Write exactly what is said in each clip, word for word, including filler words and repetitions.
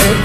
E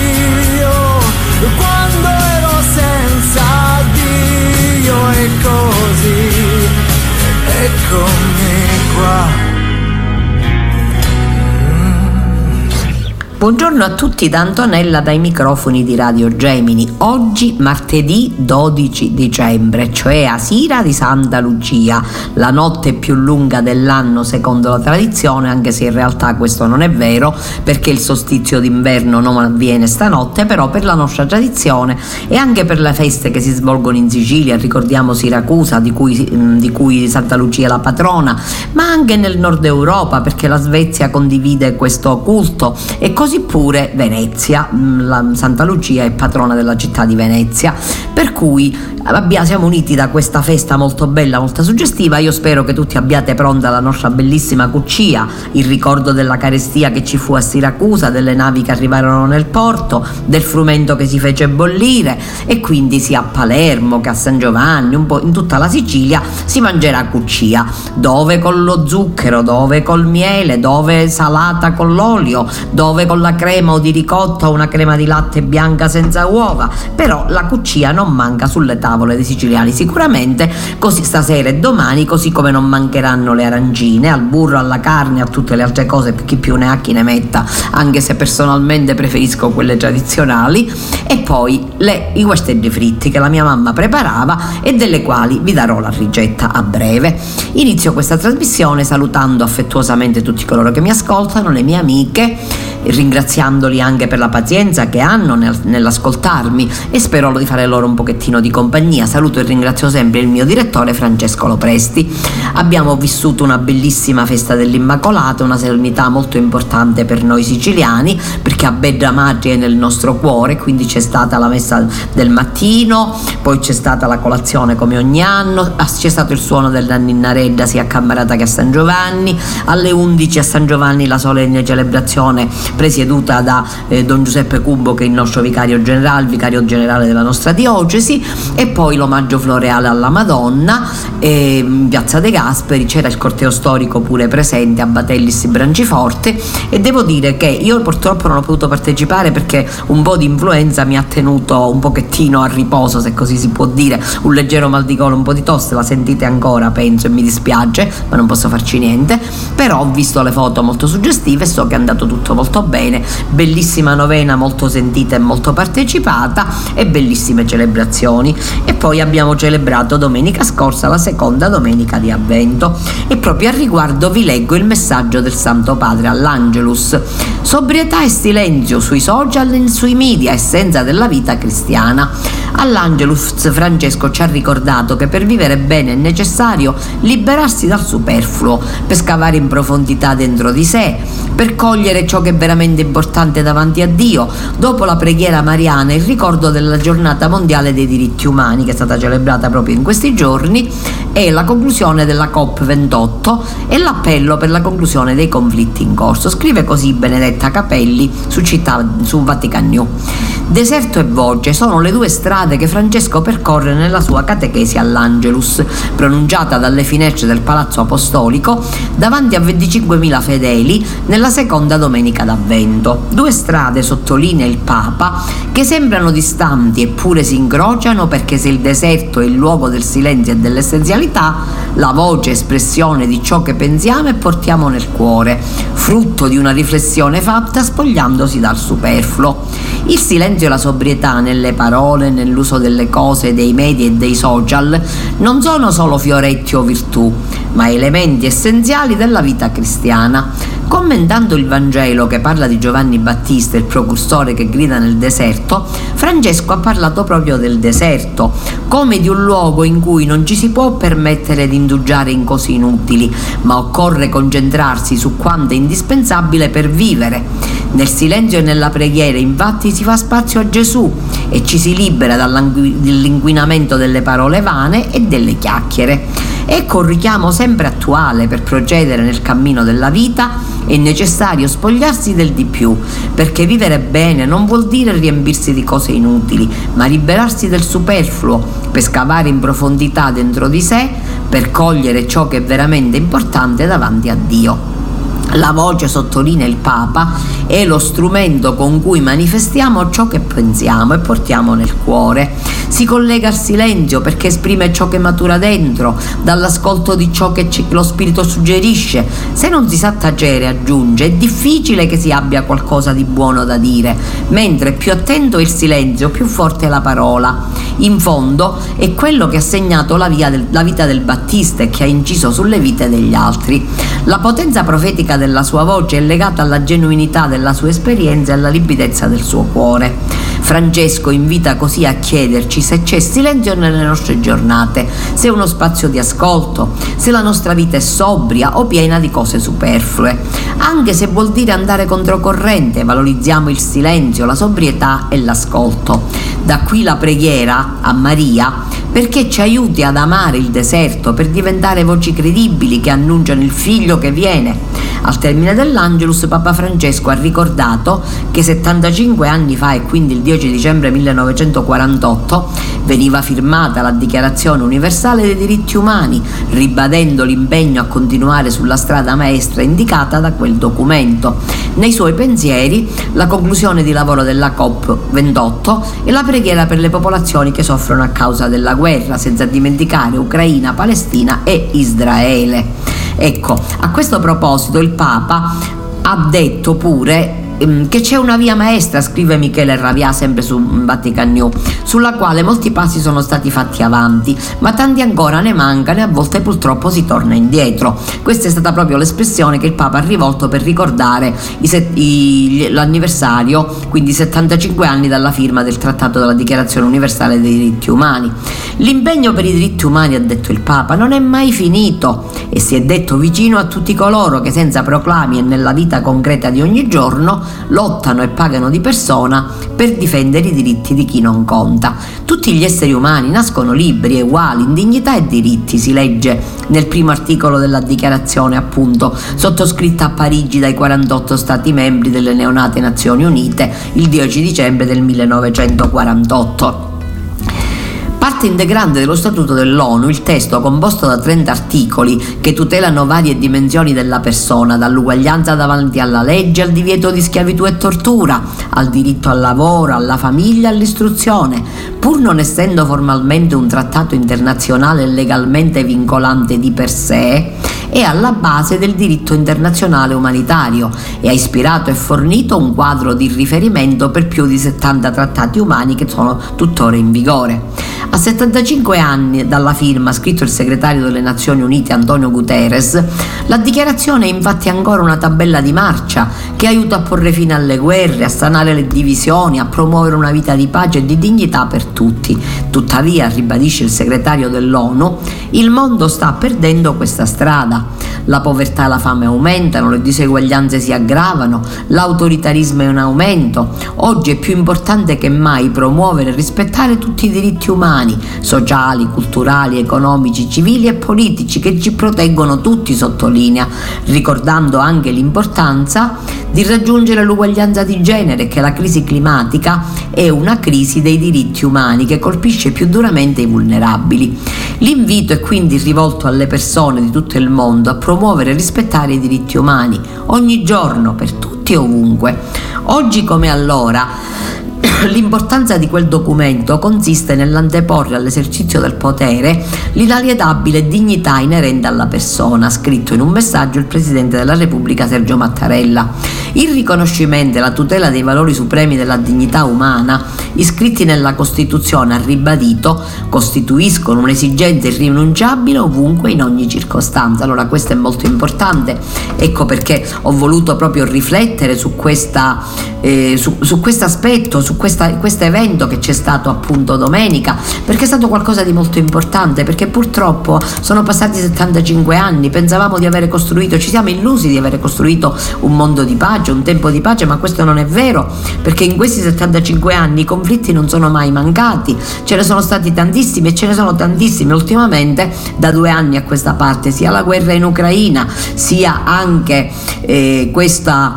quando ero senza Dio e così, eccomi qua. Buongiorno a tutti da Antonella dai microfoni di Radio Gemini. Oggi martedì dodici dicembre, cioè Asira di Santa Lucia, la notte più lunga dell'anno secondo la tradizione, anche se in realtà questo non è vero perché il solstizio d'inverno non avviene stanotte, però per la nostra tradizione e anche per le feste che si svolgono in Sicilia, ricordiamo Siracusa di cui, di cui Santa Lucia è la patrona, ma anche nel nord Europa perché la Svezia condivide questo culto e così pure Venezia, la Santa Lucia è patrona della città di Venezia, per cui abbiamo, siamo uniti da questa festa molto bella, molto suggestiva. Io spero che tutti abbiate pronta la nostra bellissima cuccia, il ricordo della carestia che ci fu a Siracusa, delle navi che arrivarono nel porto, del frumento che si fece bollire, e quindi sia a Palermo che a San Giovanni, un po' in tutta la Sicilia si mangerà cuccia, dove con lo zucchero, dove col miele, dove salata con l'olio, dove con la crema o di ricotta o una crema di latte bianca senza uova, però la cuccia non manca sulle tavole dei siciliani sicuramente, così stasera e domani, così come non mancheranno le arancine, al burro, alla carne, a tutte le altre cose, chi più ne ha chi ne metta, anche se personalmente preferisco quelle tradizionali, e poi le, i guastelli fritti che la mia mamma preparava e delle quali vi darò la ricetta a breve. Inizio questa trasmissione salutando affettuosamente tutti coloro che mi ascoltano, le mie amiche, ringraziandoli anche per la pazienza che hanno nel, nell'ascoltarmi, e spero di fare loro un pochettino di compagnia. Saluto e ringrazio sempre il mio direttore Francesco Lopresti. Abbiamo vissuto una bellissima festa dell'Immacolata, una serenità molto importante per noi siciliani perché a Bedra Madre è nel nostro cuore, quindi c'è stata la messa del mattino, poi c'è stata la colazione come ogni anno, c'è stato il suono della ninnaredda sia a Cammarata che a San Giovanni, alle undici a San Giovanni la solenne celebrazione presieduta da eh, Don Giuseppe Cumbo, che è il nostro vicario generale, vicario generale della nostra diocesi, e poi l'omaggio floreale alla Madonna eh, in Piazza De Gasperi. C'era il corteo storico pure presente a Abatellis Branciforte, e devo dire che io purtroppo non ho potuto partecipare perché un po' di influenza mi ha tenuto un pochettino a riposo, se così si può dire, un leggero mal di gola, un po' di tosse, la sentite ancora penso e mi dispiace, ma non posso farci niente, però ho visto le foto molto suggestive e so che è andato tutto molto bene, bellissima novena molto sentita e molto partecipata e bellissime celebrazioni. E poi abbiamo celebrato domenica scorsa la seconda domenica di Avvento, e proprio a riguardo vi leggo il messaggio del Santo Padre all'Angelus: sobrietà e silenzio sui social e sui media, essenza della vita cristiana. All'Angelus Francesco ci ha ricordato che per vivere bene è necessario liberarsi dal superfluo, per scavare in profondità dentro di sé, per cogliere ciò che veramente importante davanti a Dio. Dopo la preghiera mariana, il ricordo della giornata mondiale dei diritti umani che è stata celebrata proprio in questi giorni, e la conclusione della COP ventotto e l'appello per la conclusione dei conflitti in corso. Scrive così Benedetta Capelli su, città, su Vatican News: deserto e voce sono le due strade che Francesco percorre nella sua catechesi all'Angelus, pronunciata dalle finestre del Palazzo Apostolico davanti a venticinquemila fedeli nella seconda domenica da avvento. Due strade, sottolinea il Papa, che sembrano distanti eppure si incrociano, perché se il deserto è il luogo del silenzio e dell'essenzialità, la voce è espressione di ciò che pensiamo e portiamo nel cuore, frutto di una riflessione fatta spogliandosi dal superfluo. Il silenzio e la sobrietà nelle parole, nell'uso delle cose, dei media e dei social non sono solo fioretti o virtù, ma elementi essenziali della vita cristiana. Commentando il Vangelo che parla di Giovanni Battista, il precursore che grida nel deserto, Francesco ha parlato proprio del deserto, come di un luogo in cui non ci si può permettere di indugiare in cose inutili, ma occorre concentrarsi su quanto è indispensabile per vivere. Nel silenzio e nella preghiera, infatti, si fa spazio a Gesù e ci si libera dall'inquinamento delle parole vane e delle chiacchiere. Ecco un richiamo sempre attuale: per procedere nel cammino della vita è necessario spogliarsi del di più, perché vivere bene non vuol dire riempirsi di cose inutili, ma liberarsi del superfluo per scavare in profondità dentro di sé, per cogliere ciò che è veramente importante davanti a Dio. La voce, sottolinea il Papa, è lo strumento con cui manifestiamo ciò che pensiamo e portiamo nel cuore. Si collega al silenzio perché esprime ciò che matura dentro, dall'ascolto di ciò che lo spirito suggerisce. Se non si sa tacere, aggiunge, è difficile che si abbia qualcosa di buono da dire, mentre più attento è il silenzio, più forte è la parola. In fondo è quello che ha segnato la, via del, la vita del Battista e che ha inciso sulle vite degli altri. La potenza profetica della sua voce è legata alla genuinità della sua esperienza e alla limpidezza del suo cuore. Francesco invita così a chiederci se c'è silenzio nelle nostre giornate, se è uno spazio di ascolto, se la nostra vita è sobria o piena di cose superflue. Anche se vuol dire andare controcorrente, valorizziamo il silenzio, la sobrietà e l'ascolto. Da qui la preghiera a Maria, perché ci aiuti ad amare il deserto, per diventare voci credibili che annunciano il figlio che viene. Al termine dell'Angelus, Papa Francesco ha ricordato che settantacinque anni fa, e quindi il dieci dicembre millenovecentoquarantotto, veniva firmata la Dichiarazione Universale dei Diritti Umani, ribadendo l'impegno a continuare sulla strada maestra indicata da quel documento. Nei suoi pensieri, la conclusione di lavoro della COP ventotto e la preghiera per le popolazioni che soffrono a causa della guerra, senza dimenticare Ucraina, Palestina e Israele. Ecco, a questo proposito il Papa ha detto pure che c'è una via maestra, scrive Michele Ravià sempre su Vatican News, sulla quale molti passi sono stati fatti avanti, ma tanti ancora ne mancano e a volte purtroppo si torna indietro. Questa è stata proprio l'espressione che il Papa ha rivolto per ricordare i set, i, l'anniversario, quindi settantacinque anni dalla firma del Trattato della Dichiarazione Universale dei Diritti Umani. L'impegno per i diritti umani, ha detto il Papa, non è mai finito e si è detto vicino a tutti coloro che senza proclami e nella vita concreta di ogni giorno lottano e pagano di persona per difendere i diritti di chi non conta. Tutti gli esseri umani nascono liberi e uguali in dignità e diritti, si legge nel primo articolo della dichiarazione, appunto, sottoscritta a Parigi dai quarantotto stati membri delle neonate Nazioni Unite il dieci dicembre del millenovecentoquarantotto. Parte integrante dello Statuto dell'ONU, il testo, composto da trenta articoli che tutelano varie dimensioni della persona, dall'uguaglianza davanti alla legge al divieto di schiavitù e tortura, al diritto al lavoro, alla famiglia, all'istruzione. Pur non essendo formalmente un trattato internazionale legalmente vincolante di per sé, è alla base del diritto internazionale umanitario e ha ispirato e fornito un quadro di riferimento per più di settanta trattati umani che sono tuttora in vigore. A settantacinque anni dalla firma, ha scritto il segretario delle Nazioni Unite Antonio Guterres, la dichiarazione è infatti ancora una tabella di marcia che aiuta a porre fine alle guerre, a sanare le divisioni, a promuovere una vita di pace e di dignità per tutti. Tuttavia, ribadisce il segretario dell'ONU, il mondo sta perdendo questa strada. La povertà e la fame aumentano, le diseguaglianze si aggravano, l'autoritarismo è in aumento. Oggi è più importante che mai promuovere e rispettare tutti i diritti umani, sociali, culturali, economici, civili e politici, che ci proteggono tutti, sottolinea, ricordando anche l'importanza di raggiungere l'uguaglianza di genere, che la crisi climatica è una crisi dei diritti umani che colpisce più duramente i vulnerabili. L'invito è quindi rivolto alle persone di tutto il mondo a promuovere e rispettare i diritti umani ogni giorno, per tutti tutti e ovunque. Oggi come allora l'importanza di quel documento consiste nell'anteporre all'esercizio del potere l'inalienabile dignità inerente alla persona, scritto in un messaggio il Presidente della Repubblica Sergio Mattarella. Il riconoscimento e la tutela dei valori supremi della dignità umana, iscritti nella Costituzione, ha ribadito, costituiscono un'esigenza irrinunciabile ovunque, in ogni circostanza. Allora questo è molto importante, ecco perché ho voluto proprio riflettere su questa, eh, su, su questo aspetto, su questa, questo evento che c'è stato appunto domenica, perché è stato qualcosa di molto importante, perché purtroppo sono passati settantacinque anni, pensavamo di avere costruito, ci siamo illusi di avere costruito un mondo di pace, un tempo di pace, ma questo non è vero, perché in questi settantacinque anni i conflitti non sono mai mancati, ce ne sono stati tantissimi e ce ne sono tantissimi ultimamente da due anni a questa parte, sia la guerra in Ucraina, sia anche eh, questa,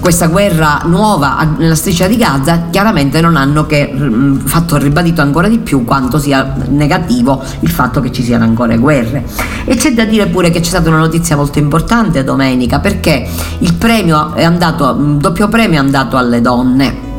questa guerra nuova nella striscia di Gaza. Chiaramente non hanno che fatto ribadito ancora di più quanto sia negativo il fatto che ci siano ancora guerre. E c'è da dire pure che c'è stata una notizia molto importante domenica, perché il premio è andato, un doppio premio è andato alle donne,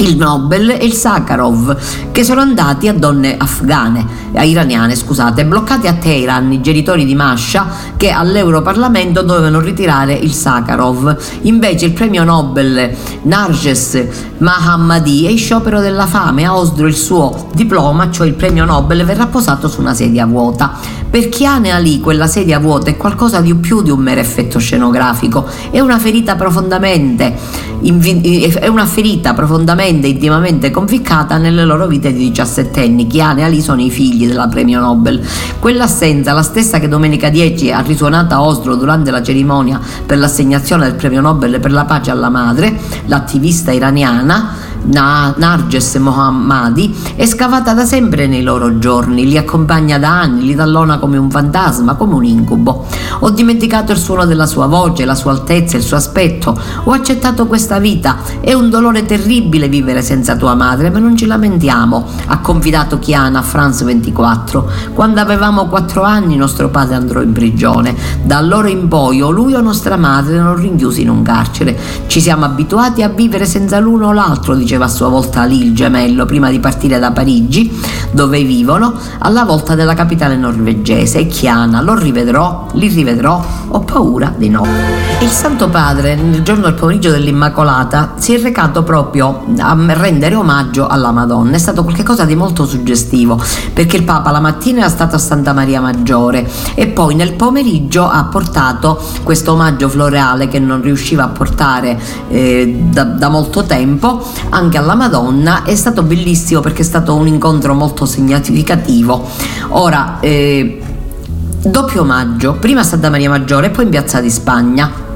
il Nobel e il Sakharov, che sono andati a donne afghane, a iraniane scusate, bloccati a Teheran i genitori di Masha, che all'Europarlamento dovevano ritirare il Sakharov. Invece il premio Nobel Narges Mohammadi è in sciopero della fame, a Oslo il suo diploma, cioè il premio Nobel, verrà posato su una sedia vuota. Per Chiane Ali quella sedia vuota è qualcosa di più di un mero effetto scenografico, è una ferita profondamente, è una ferita profondamente intimamente conficcata nelle loro vite di diciassettenni. Chiane e Ali sono i figli della premio Nobel. Quell'assenza, la stessa che domenica dieci ha risuonato a Oslo durante la cerimonia per l'assegnazione del premio Nobel per la pace alla madre, l'attivista iraniana Narges Mohammadi, è scavata da sempre nei loro giorni, li accompagna da anni, li tallona come un fantasma, come un incubo. Ho dimenticato il suono della sua voce, la sua altezza, il suo aspetto. Ho accettato questa vita, è un dolore terribile vivere senza tua madre, ma non ci lamentiamo, ha confidato Chiana a France ventiquattro. Quando avevamo quattro anni nostro padre andò in prigione, da allora in poi o lui o nostra madre erano rinchiusi in un carcere, ci siamo abituati a vivere senza l'uno o l'altro, diceva a sua volta lì il gemello prima di partire da Parigi, dove vivono, alla volta della capitale norvegese. E Chiana, lo rivedrò, li rivedrò, ho paura di no. Il Santo Padre nel giorno del pomeriggio dell'Immacolata si è recato proprio a rendere omaggio alla Madonna. È stato qualcosa di molto suggestivo, perché il Papa la mattina era stato a Santa Maria Maggiore e poi nel pomeriggio ha portato questo omaggio floreale che non riusciva a portare eh, da, da molto tempo anche alla Madonna. È stato bellissimo perché è stato un incontro molto significativo. Ora, eh, doppio omaggio, prima a Santa Maria Maggiore e poi in Piazza di Spagna.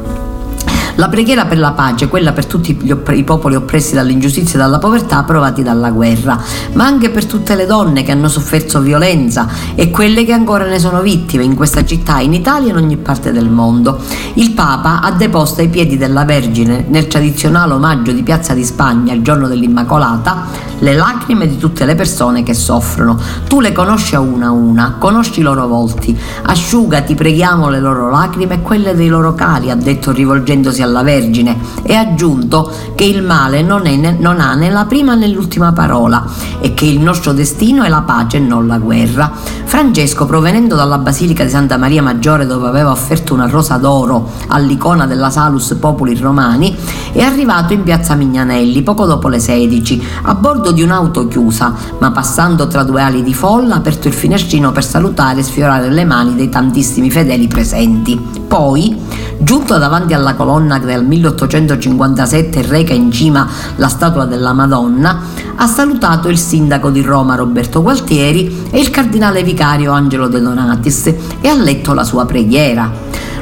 La preghiera per la pace, quella per tutti gli opp- i popoli oppressi dall'ingiustizia e dalla povertà, provati dalla guerra, ma anche per tutte le donne che hanno sofferto violenza e quelle che ancora ne sono vittime in questa città, in Italia e in ogni parte del mondo. Il Papa ha deposto ai piedi della Vergine, nel tradizionale omaggio di Piazza di Spagna, il giorno dell'Immacolata, le lacrime di tutte le persone che soffrono. Tu le conosci a una a una, conosci i loro volti, asciugati, preghiamo, le loro lacrime e quelle dei loro cari, ha detto rivolgendosi alla Vergine, e ha aggiunto che il male non, è, non ha né la prima né l'ultima parola e che il nostro destino è la pace e non la guerra. Francesco, provenendo dalla Basilica di Santa Maria Maggiore, dove aveva offerto una rosa d'oro all'icona della Salus Populi Romani, è arrivato in Piazza Mignanelli poco dopo le sedici, a bordo di un'auto chiusa, ma passando tra due ali di folla ha aperto il finestrino per salutare e sfiorare le mani dei tantissimi fedeli presenti. Poi, giunto davanti alla colonna che dal milleottocentocinquantasette reca in cima la statua della Madonna, ha salutato il sindaco di Roma Roberto Gualtieri e il cardinale vicario Angelo De Donatis e ha letto la sua preghiera.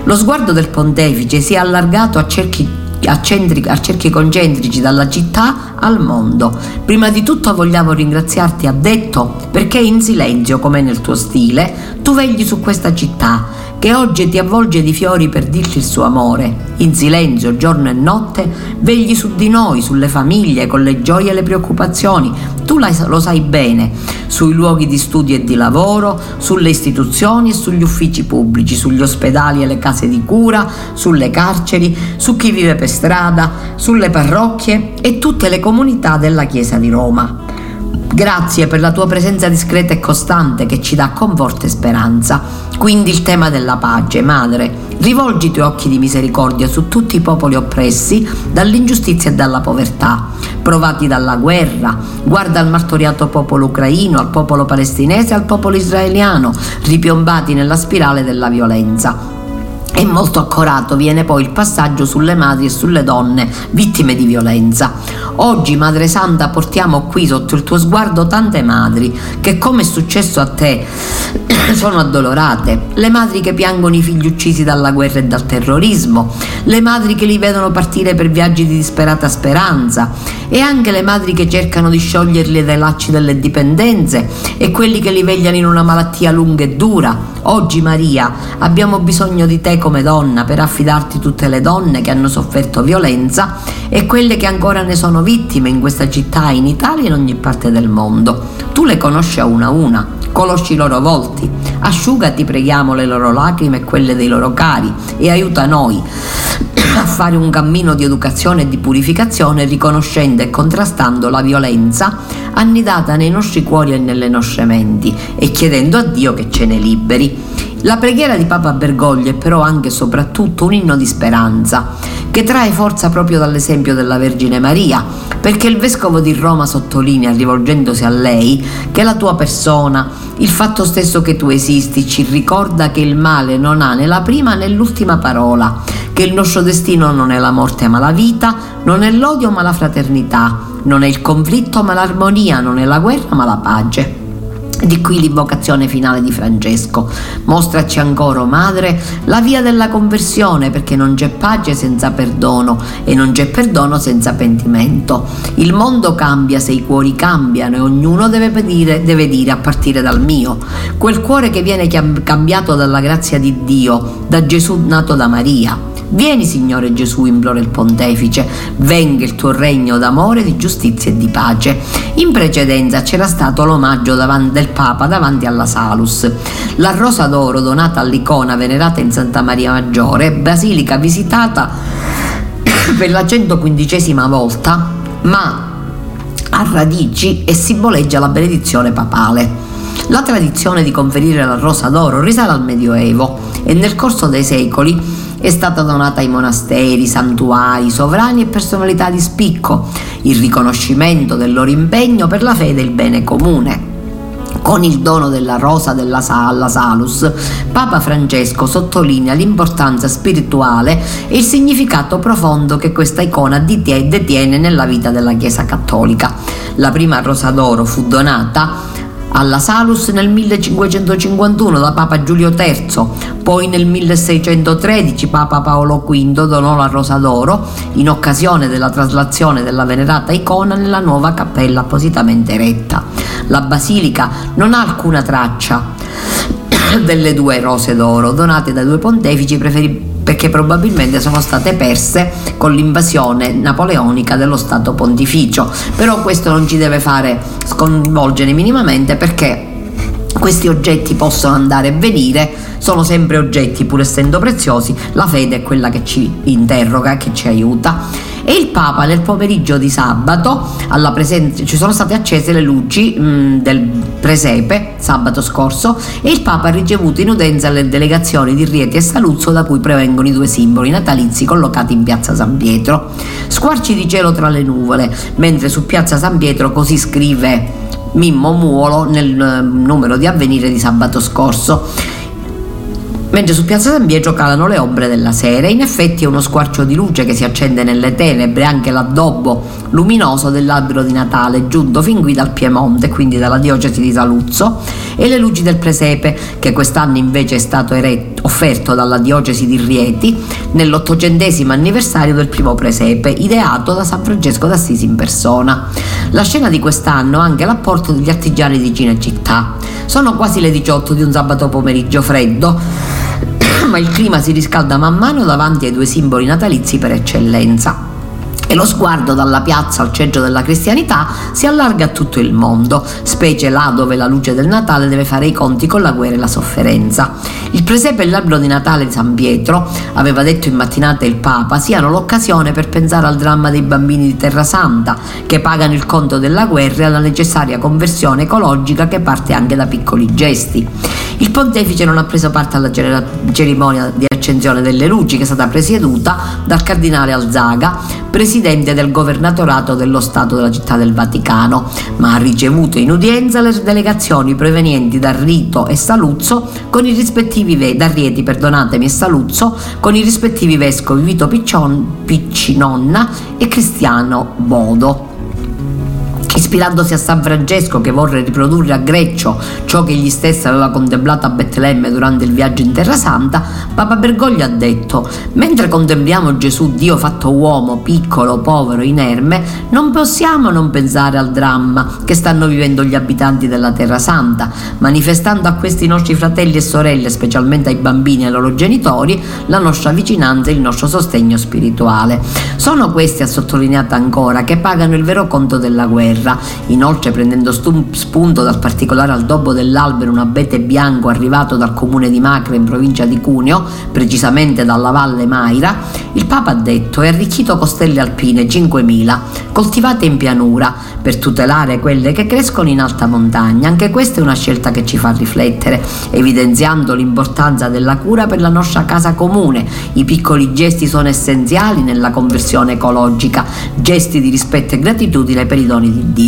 Lo sguardo del pontefice si è allargato a cerchi A, centri, a cerchi concentrici, dalla città al mondo. Prima di tutto vogliamo ringraziarti, ha detto, perché in silenzio, come nel tuo stile, tu vegli su questa città che oggi ti avvolge di fiori per dirti il suo amore. In silenzio, giorno e notte, vegli su di noi, sulle famiglie, con le gioie e le preoccupazioni. Tu lo sai bene, sui luoghi di studio e di lavoro, sulle istituzioni e sugli uffici pubblici, sugli ospedali e le case di cura, sulle carceri, su chi vive per strada, sulle parrocchie e tutte le comunità della Chiesa di Roma. Grazie per la tua presenza discreta e costante che ci dà conforto e speranza. Quindi il tema della pace, madre, rivolgi i tuoi occhi di misericordia su tutti i popoli oppressi dall'ingiustizia e dalla povertà, provati dalla guerra. Guarda al martoriato popolo ucraino, al popolo palestinese, al popolo israeliano, ripiombati nella spirale della violenza. E molto accorato viene poi il passaggio sulle madri e sulle donne vittime di violenza. Oggi, Madre Santa, portiamo qui sotto il tuo sguardo tante madri che, come è successo a te, sono addolorate. Le madri che piangono i figli uccisi dalla guerra e dal terrorismo, le madri che li vedono partire per viaggi di disperata speranza, e anche le madri che cercano di scioglierli dai lacci delle dipendenze e quelli che li vegliano in una malattia lunga e dura. Oggi, Maria, abbiamo bisogno di te come donna per affidarti tutte le donne che hanno sofferto violenza e quelle che ancora ne sono vittime in questa città, in Italia e in ogni parte del mondo. Tu le conosci a una a una, conosci i loro volti, asciuga, ti preghiamo, le loro lacrime e quelle dei loro cari e aiuta noi a fare un cammino di educazione e di purificazione, riconoscendo e contrastando la violenza annidata nei nostri cuori e nelle nostre menti e chiedendo a Dio che ce ne liberi. La preghiera di Papa Bergoglio è però anche e soprattutto un inno di speranza, che trae forza proprio dall'esempio della Vergine Maria, perché il Vescovo di Roma sottolinea, rivolgendosi a lei, che la tua persona, il fatto stesso che tu esisti, ci ricorda che il male non ha né la prima né l'ultima parola, che il nostro destino non è la morte ma la vita, non è l'odio ma la fraternità, non è il conflitto ma l'armonia, non è la guerra ma la pace. Di qui l'invocazione finale di Francesco: mostraci ancora, madre, la via della conversione, perché non c'è pace senza perdono e non c'è perdono senza pentimento. Il mondo cambia se i cuori cambiano e ognuno deve dire, deve dire a partire dal mio. Quel cuore che viene cambiato dalla grazia di Dio, da Gesù nato da Maria. Vieni, Signore Gesù, implora il Pontefice, venga il tuo regno d'amore, di giustizia e di pace. In precedenza c'era stato l'omaggio davanti, del Papa davanti alla Salus. La rosa d'oro donata all'icona venerata in Santa Maria Maggiore, basilica visitata per la centoquindicesima volta, ma ha radici e simboleggia la benedizione papale. La tradizione di conferire la rosa d'oro risale al Medioevo e nel corso dei secoli è stata donata ai monasteri, santuari, sovrani e personalità di spicco, il riconoscimento del loro impegno per la fede e il bene comune. Con il dono della rosa della Sala Salus, Papa Francesco sottolinea l'importanza spirituale e il significato profondo che questa icona detiene nella vita della Chiesa Cattolica. La prima rosa d'oro fu donata alla Salus nel millecinquecentocinquantuno da Papa Giulio terzo, poi nel milleseicentotredici Papa Paolo quinto donò la Rosa d'Oro in occasione della traslazione della venerata icona nella nuova cappella appositamente eretta. La basilica non ha alcuna traccia delle due rose d'oro donate dai due pontefici preferiti, perché probabilmente sono state perse con l'invasione napoleonica dello Stato Pontificio, però questo non ci deve fare sconvolgere minimamente, perché questi oggetti possono andare e venire, sono sempre oggetti pur essendo preziosi. La fede è quella che ci interroga, che ci aiuta. E il Papa nel pomeriggio di sabato alla presenza, ci sono state accese le luci mh, del presepe sabato scorso e il Papa ha ricevuto in udienza le delegazioni di Rieti e Saluzzo, da cui provengono i due simboli natalizi collocati in piazza San Pietro. Squarci di cielo tra le nuvole, mentre su piazza San Pietro così scrive Mimmo Muolo nel eh, numero di Avvenire di sabato scorso: mentre su piazza San Pietro calano le ombre della sera. In effetti è uno squarcio di luce che si accende nelle tenebre, anche l'addobbo luminoso dell'albero di Natale giunto fin qui dal Piemonte, quindi dalla diocesi di Saluzzo, e le luci del presepe, che quest'anno invece è stato eretto, offerto dalla diocesi di Rieti nell'ottocentesimo anniversario del primo presepe, ideato da San Francesco d'Assisi in persona. La scena di quest'anno ha anche l'apporto degli artigiani di Cinecittà. Sono quasi le diciotto di un sabato pomeriggio freddo, ma il clima si riscalda man mano davanti ai due simboli natalizi per eccellenza. e lo sguardo dalla piazza al centro della cristianità si allarga a tutto il mondo, specie là dove la luce del Natale deve fare i conti con la guerra e la sofferenza. Il presepe e l'albero di Natale di San Pietro, aveva detto in mattinata il Papa, siano l'occasione per pensare al dramma dei bambini di Terra Santa che pagano il conto della guerra e alla necessaria conversione ecologica che parte anche da piccoli gesti. Il pontefice non ha preso parte alla cerimonia di accensione delle luci che è stata presieduta dal cardinale Alzaga, presidente del governatorato dello Stato della Città del Vaticano, ma ha ricevuto in udienza le delegazioni provenienti da Rito e Saluzzo con i rispettivi ve- da Rieti, perdonatemi, e Saluzzo con i rispettivi vescovi Vito Piccion- Piccinonna e Cristiano Bodo. Ispirandosi a San Francesco, che vorrebbe riprodurre a Greccio ciò che egli stesso aveva contemplato a Betlemme durante il viaggio in Terra Santa, Papa Bergoglio ha detto: mentre contempliamo Gesù, Dio fatto uomo, piccolo, povero, inerme, non possiamo non pensare al dramma che stanno vivendo gli abitanti della Terra Santa, manifestando a questi nostri fratelli e sorelle, specialmente ai bambini e ai loro genitori, la nostra vicinanza e il nostro sostegno spirituale. Sono questi, ha sottolineato ancora, che pagano il vero conto della guerra. Inoltre, prendendo spunto dal particolare addobbo dell'albero, un abete bianco arrivato dal comune di Macra in provincia di Cuneo, precisamente dalla Valle Maira, il Papa ha detto: è arricchito con stelle alpine cinquemila, coltivate in pianura per tutelare quelle che crescono in alta montagna. Anche questa è una scelta che ci fa riflettere, evidenziando l'importanza della cura per la nostra casa comune. I piccoli gesti sono essenziali nella conversione ecologica, gesti di rispetto e gratitudine per i doni di Dio.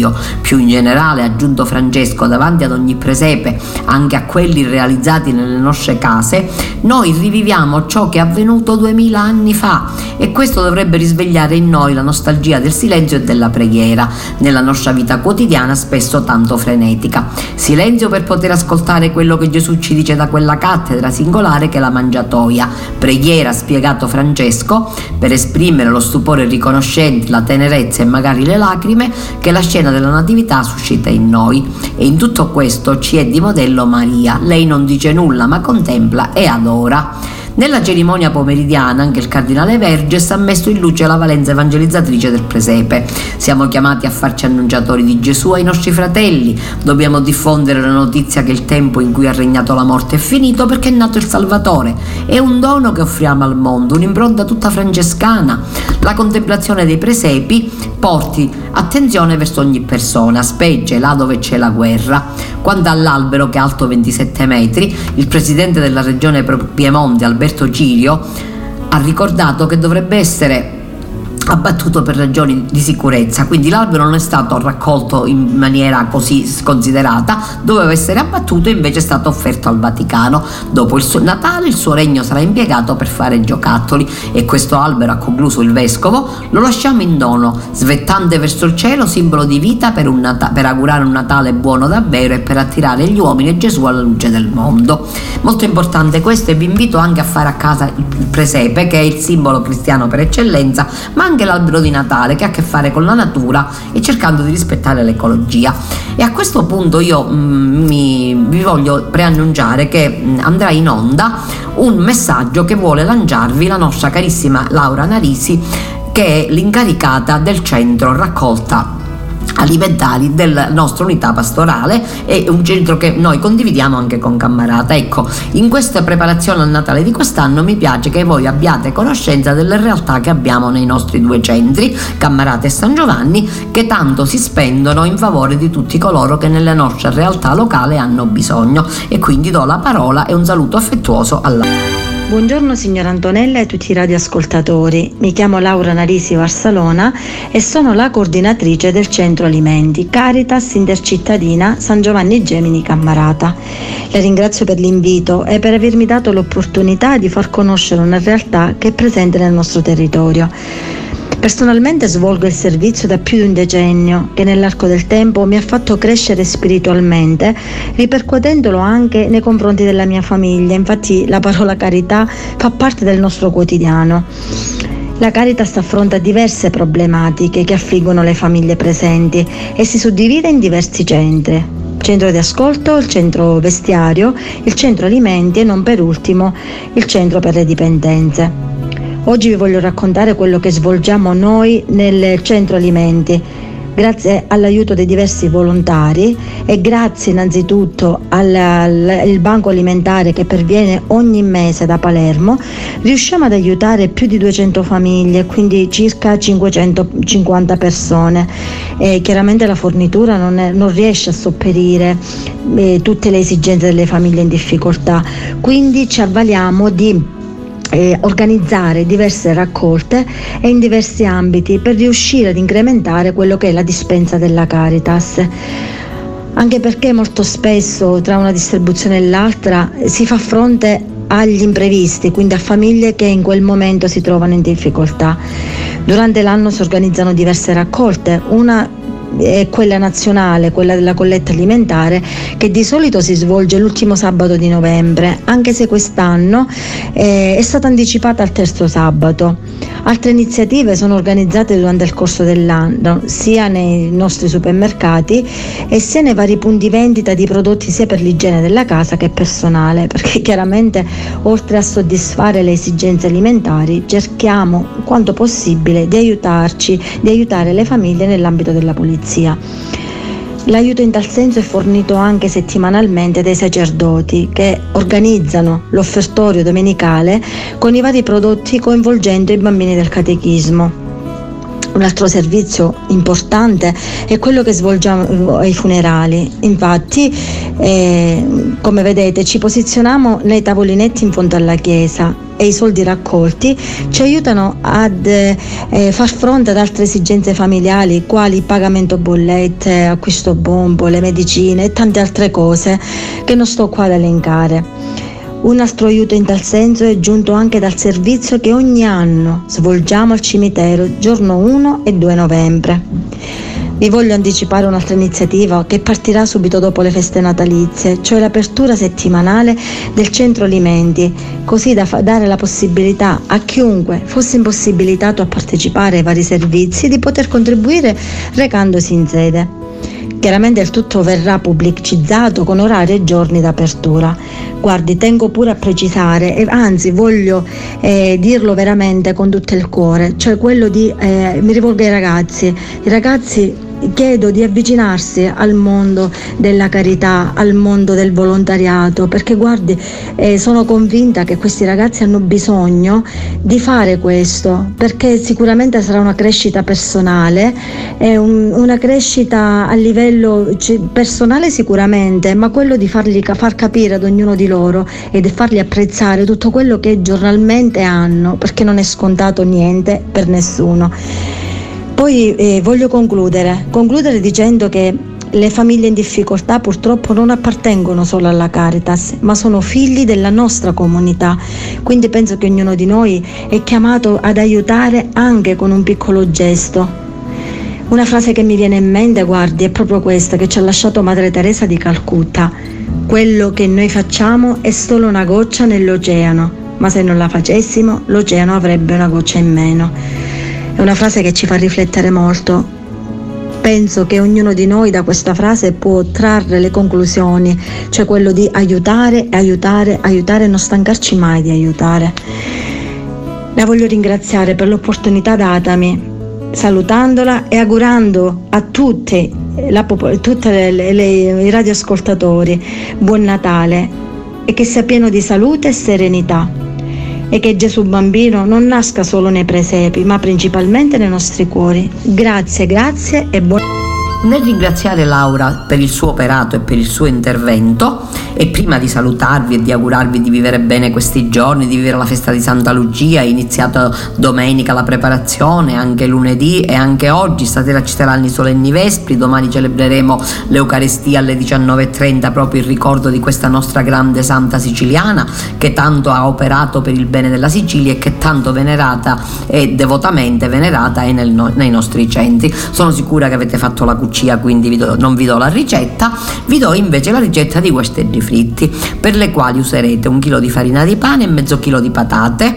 Più in generale, ha aggiunto Francesco, davanti ad ogni presepe, anche a quelli realizzati nelle nostre case, noi riviviamo ciò che è avvenuto duemila anni fa, e questo dovrebbe risvegliare in noi la nostalgia del silenzio e della preghiera nella nostra vita quotidiana, spesso tanto frenetica. Silenzio per poter ascoltare quello che Gesù ci dice da quella cattedra singolare che è la mangiatoia. Preghiera, spiegato Francesco, per esprimere lo stupore riconoscente, la tenerezza e magari le lacrime che la scena della Natività suscita in noi, e in tutto questo ci è di modello Maria. Lei non dice nulla, ma contempla e adora. Nella cerimonia pomeridiana anche il cardinale Verges ha messo in luce la valenza evangelizzatrice del presepe. Siamo chiamati a farci annunciatori di Gesù ai nostri fratelli, dobbiamo diffondere la notizia che il tempo in cui ha regnato la morte è finito, perché è nato il Salvatore. È un dono che offriamo al mondo, un'impronta tutta francescana. La contemplazione dei presepi porti attenzione verso ogni persona, specie là dove c'è la guerra. Quanto all'albero, che è alto ventisette metri, il presidente della regione Piemonte, Alberto Cirio, ha ricordato che dovrebbe essere abbattuto per ragioni di sicurezza, quindi l'albero non è stato raccolto in maniera così sconsiderata, doveva essere abbattuto e invece è stato offerto al Vaticano. Dopo il suo Natale il suo regno sarà impiegato per fare giocattoli, e questo albero, ha concluso il vescovo, lo lasciamo in dono, svettante verso il cielo, simbolo di vita, per, un nata- per augurare un Natale buono davvero e per attirare gli uomini e Gesù alla luce del mondo. Molto importante questo, e vi invito anche a fare a casa il presepe, che è il simbolo cristiano per eccellenza, ma anche l'albero di Natale, che ha a che fare con la natura e cercando di rispettare l'ecologia. E a questo punto io mh, mi, vi voglio preannunciare che mh, andrà in onda un messaggio che vuole lanciarvi la nostra carissima Laura Narisi, che è l'incaricata del centro raccolta alimentari della nostra unità pastorale, e un centro che noi condividiamo anche con Cammarata. Ecco, in questa preparazione al Natale di quest'anno mi piace che voi abbiate conoscenza delle realtà che abbiamo nei nostri due centri, Cammarata e San Giovanni, che tanto si spendono in favore di tutti coloro che nella nostra realtà locale hanno bisogno. E quindi do la parola e un saluto affettuoso alla... Buongiorno signora Antonella e tutti i radioascoltatori, mi chiamo Laura Narisi Varsalona e sono la coordinatrice del Centro Alimenti Caritas Intercittadina San Giovanni Gemini Cammarata. La ringrazio per l'invito e per avermi dato l'opportunità di far conoscere una realtà che è presente nel nostro territorio. Personalmente svolgo il servizio da più di un decennio, che nell'arco del tempo mi ha fatto crescere spiritualmente, ripercuotendolo anche nei confronti della mia famiglia. Infatti la parola carità fa parte del nostro quotidiano. La Caritas affronta diverse problematiche che affliggono le famiglie presenti e si suddivide in diversi centri: centro di ascolto, il centro vestiario, il centro alimenti e non per ultimo il centro per le dipendenze. Oggi vi voglio raccontare quello che svolgiamo noi nel centro alimenti, grazie all'aiuto dei diversi volontari e grazie innanzitutto al, al Banco Alimentare che perviene ogni mese da Palermo. Riusciamo ad aiutare più di duecento famiglie, quindi circa cinquecentocinquanta persone. E chiaramente la fornitura non, è, non riesce a sopperire eh, tutte le esigenze delle famiglie in difficoltà, quindi ci avvaliamo di Eh, organizzare diverse raccolte e in diversi ambiti per riuscire ad incrementare quello che è la dispensa della Caritas. Anche perché molto spesso tra una distribuzione e l'altra si fa fronte agli imprevisti, quindi a famiglie che in quel momento si trovano in difficoltà. Durante l'anno si organizzano diverse raccolte, una è quella nazionale, quella della colletta alimentare, che di solito si svolge l'ultimo sabato di novembre, anche se quest'anno eh, è stata anticipata al terzo sabato. Altre iniziative sono organizzate durante il corso dell'anno, sia nei nostri supermercati e sia nei vari punti vendita di prodotti sia per l'igiene della casa che personale, perché chiaramente oltre a soddisfare le esigenze alimentari cerchiamo quanto possibile di aiutarci, di aiutare le famiglie nell'ambito della pulizia. L'aiuto in tal senso è fornito anche settimanalmente dai sacerdoti che organizzano l'offertorio domenicale con i vari prodotti coinvolgendo i bambini del catechismo. Un altro servizio importante è quello che svolgiamo ai funerali. Infatti, eh, come vedete, ci posizioniamo nei tavolinetti in fondo alla chiesa e i soldi raccolti ci aiutano ad eh, far fronte ad altre esigenze familiari, quali pagamento bollette, acquisto bombole, medicine e tante altre cose che non sto qua ad elencare. Un altro aiuto in tal senso è giunto anche dal servizio che ogni anno svolgiamo al cimitero giorno uno e due novembre. Vi voglio anticipare un'altra iniziativa che partirà subito dopo le feste natalizie, cioè l'apertura settimanale del centro alimenti, così da fa- dare la possibilità a chiunque fosse impossibilitato a partecipare ai vari servizi di poter contribuire recandosi in sede. Chiaramente il tutto verrà pubblicizzato con orari e giorni d'apertura. Guardi, tengo pure a precisare, e anzi voglio eh, dirlo veramente con tutto il cuore, cioè quello di, eh, mi rivolgo ai ragazzi, i ragazzi chiedo di avvicinarsi al mondo della carità, al mondo del volontariato, perché guardi, eh, sono convinta che questi ragazzi hanno bisogno di fare questo, perché sicuramente sarà una crescita personale, eh, un, una crescita a livello personale sicuramente, ma quello di fargli far capire ad ognuno di loro e di fargli apprezzare tutto quello che giornalmente hanno, perché non è scontato niente per nessuno. Poi eh, voglio concludere, concludere dicendo che le famiglie in difficoltà purtroppo non appartengono solo alla Caritas, ma sono figli della nostra comunità, quindi penso che ognuno di noi è chiamato ad aiutare anche con un piccolo gesto. Una frase che mi viene in mente, guardi, è proprio questa che ci ha lasciato Madre Teresa di Calcutta: quello che noi facciamo è solo una goccia nell'oceano, ma se non la facessimo l'oceano avrebbe una goccia in meno. È una frase che ci fa riflettere molto. Penso che ognuno di noi da questa frase può trarre le conclusioni, cioè quello di aiutare, aiutare, aiutare e non stancarci mai di aiutare. La voglio ringraziare per l'opportunità datami, salutandola e augurando a tutti, la popol- tutte le, le, i radioascoltatori buon Natale e che sia pieno di salute e serenità. E che Gesù bambino non nasca solo nei presepi, ma principalmente nei nostri cuori. Grazie, grazie e buon... Nel ringraziare Laura per il suo operato e per il suo intervento, e prima di salutarvi e di augurarvi di vivere bene questi giorni, di vivere la festa di Santa Lucia, è iniziata domenica la preparazione, anche lunedì e anche oggi, stasera ci saranno i solenni vespri, domani celebreremo l'Eucarestia alle diciannove e trenta, proprio il ricordo di questa nostra grande santa siciliana che tanto ha operato per il bene della Sicilia e che tanto venerata e devotamente venerata è nel no- nei nostri centri. Sono sicura che avete fatto la cucina, quindi vi do, non vi do la ricetta, vi do invece la ricetta di guastelli fritti, per le quali userete un chilo di farina di pane e mezzo chilo di patate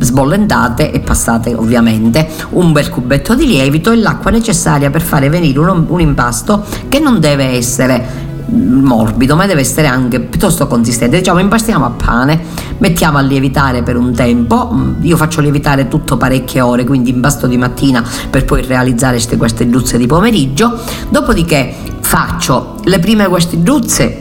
sbollentate e passate ovviamente, un bel cubetto di lievito e l'acqua necessaria per fare venire un, un impasto che non deve essere morbido ma deve essere anche piuttosto consistente, diciamo impastiamo a pane. mettiamo a lievitare per un tempo. Io faccio lievitare tutto parecchie ore, quindi impasto di mattina per poi realizzare queste guastigliuzze di pomeriggio. Dopodiché faccio le prime guastigliuzze,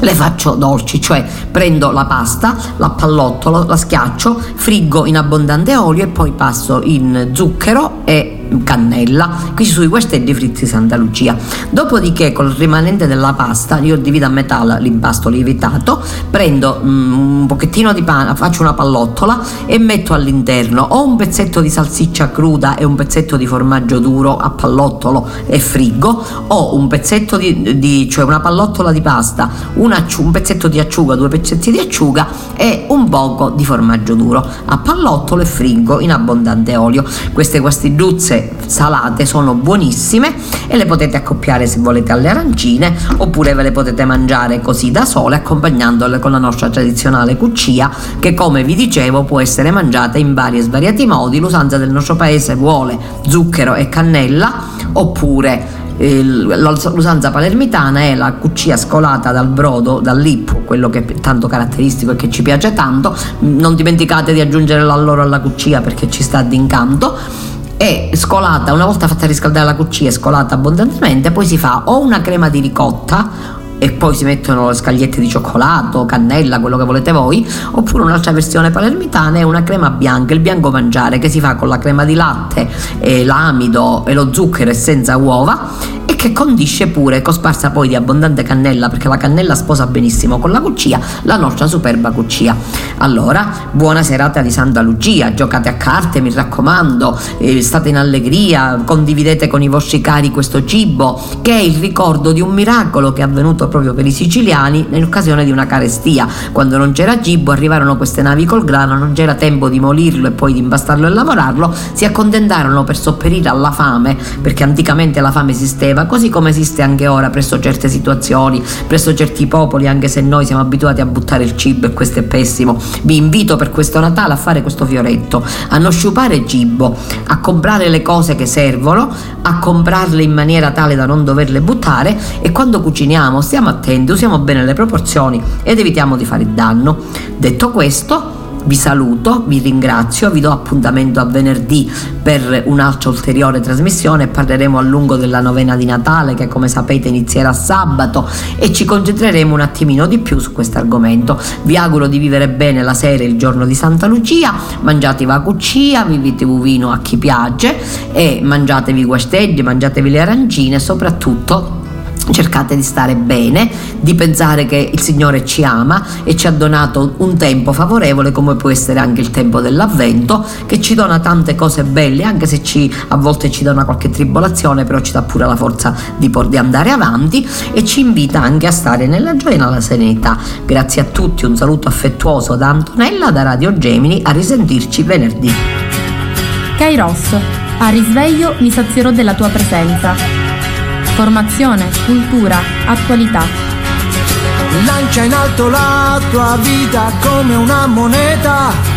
le faccio dolci, cioè prendo la pasta, la pallottolo, la schiaccio, friggo in abbondante olio e poi passo in zucchero e cannella, qui sui guastelli fritti Santa Lucia. Dopodiché col rimanente della pasta, io divido a metà l'impasto lievitato, prendo mm, un pochettino di pane, faccio una pallottola e metto all'interno o un pezzetto di salsiccia cruda e un pezzetto di formaggio duro a pallottolo e friggo, o un pezzetto di, di cioè una pallottola di pasta, un, acciu- un pezzetto di acciuga, due pezzetti di acciuga e un poco di formaggio duro a pallottolo e friggo in abbondante olio. Queste guastigliuzze salate sono buonissime e le potete accoppiare se volete alle arancine, oppure ve le potete mangiare così da sole, accompagnandole con la nostra tradizionale cuccia, che come vi dicevo può essere mangiata in vari e svariati modi. L'usanza del nostro paese vuole zucchero e cannella, oppure l'usanza palermitana è la cuccia scolata dal brodo, dall'ippo, quello che è tanto caratteristico e che ci piace tanto. Non dimenticate di aggiungere l'alloro alla cuccia perché ci sta d'incanto. E scolata, una volta fatta riscaldare la cuccia e scolata abbondantemente, poi si fa o una crema di ricotta e poi si mettono le scagliette di cioccolato, cannella, quello che volete voi, oppure un'altra versione palermitana è una crema bianca, il bianco mangiare, che si fa con la crema di latte e l'amido e lo zucchero e senza uova, e che condisce pure, cosparsa poi di abbondante cannella, perché la cannella sposa benissimo con la cuccia, la nostra superba cuccia. Allora, buona serata di Santa Lucia, giocate a carte, mi raccomando, eh, state in allegria, condividete con i vostri cari questo cibo, che è il ricordo di un miracolo che è avvenuto proprio per i siciliani in occasione di una carestia. Quando non c'era cibo, arrivarono queste navi col grano, non c'era tempo di molirlo e poi di impastarlo e lavorarlo, si accontentarono per sopperire alla fame, perché anticamente la fame esisteva, così come esiste anche ora presso certe situazioni, presso certi popoli, anche se noi siamo abituati a buttare il cibo, e questo è pessimo. Vi invito per questo Natale a fare questo fioretto, a non sciupare cibo, a comprare le cose che servono, a comprarle in maniera tale da non doverle buttare, e quando cuciniamo stiamo attenti, usiamo bene le proporzioni ed evitiamo di fare danno. Detto questo, vi saluto, vi ringrazio, vi do appuntamento a venerdì per un'altra ulteriore trasmissione. Parleremo a lungo della novena di Natale, che come sapete inizierà sabato, e ci concentreremo un attimino di più su questo argomento. Vi auguro di vivere bene la sera e il giorno di Santa Lucia, mangiatevi la cuccia, bevetevi vino a chi piace e mangiatevi i guastelli, mangiatevi le arancine, e soprattutto cercate di stare bene, di pensare che il Signore ci ama e ci ha donato un tempo favorevole, come può essere anche il tempo dell'Avvento, che ci dona tante cose belle, anche se ci, a volte ci dà una qualche tribolazione, però ci dà pure la forza di, por- di andare avanti, e ci invita anche a stare nella gioia e nella serenità. Grazie a tutti, un saluto affettuoso da Antonella, da Radio Gemini, a risentirci venerdì. Kairos, a risveglio mi sazierò della tua presenza. Formazione, cultura, attualità. Lancia in alto la tua vita come una moneta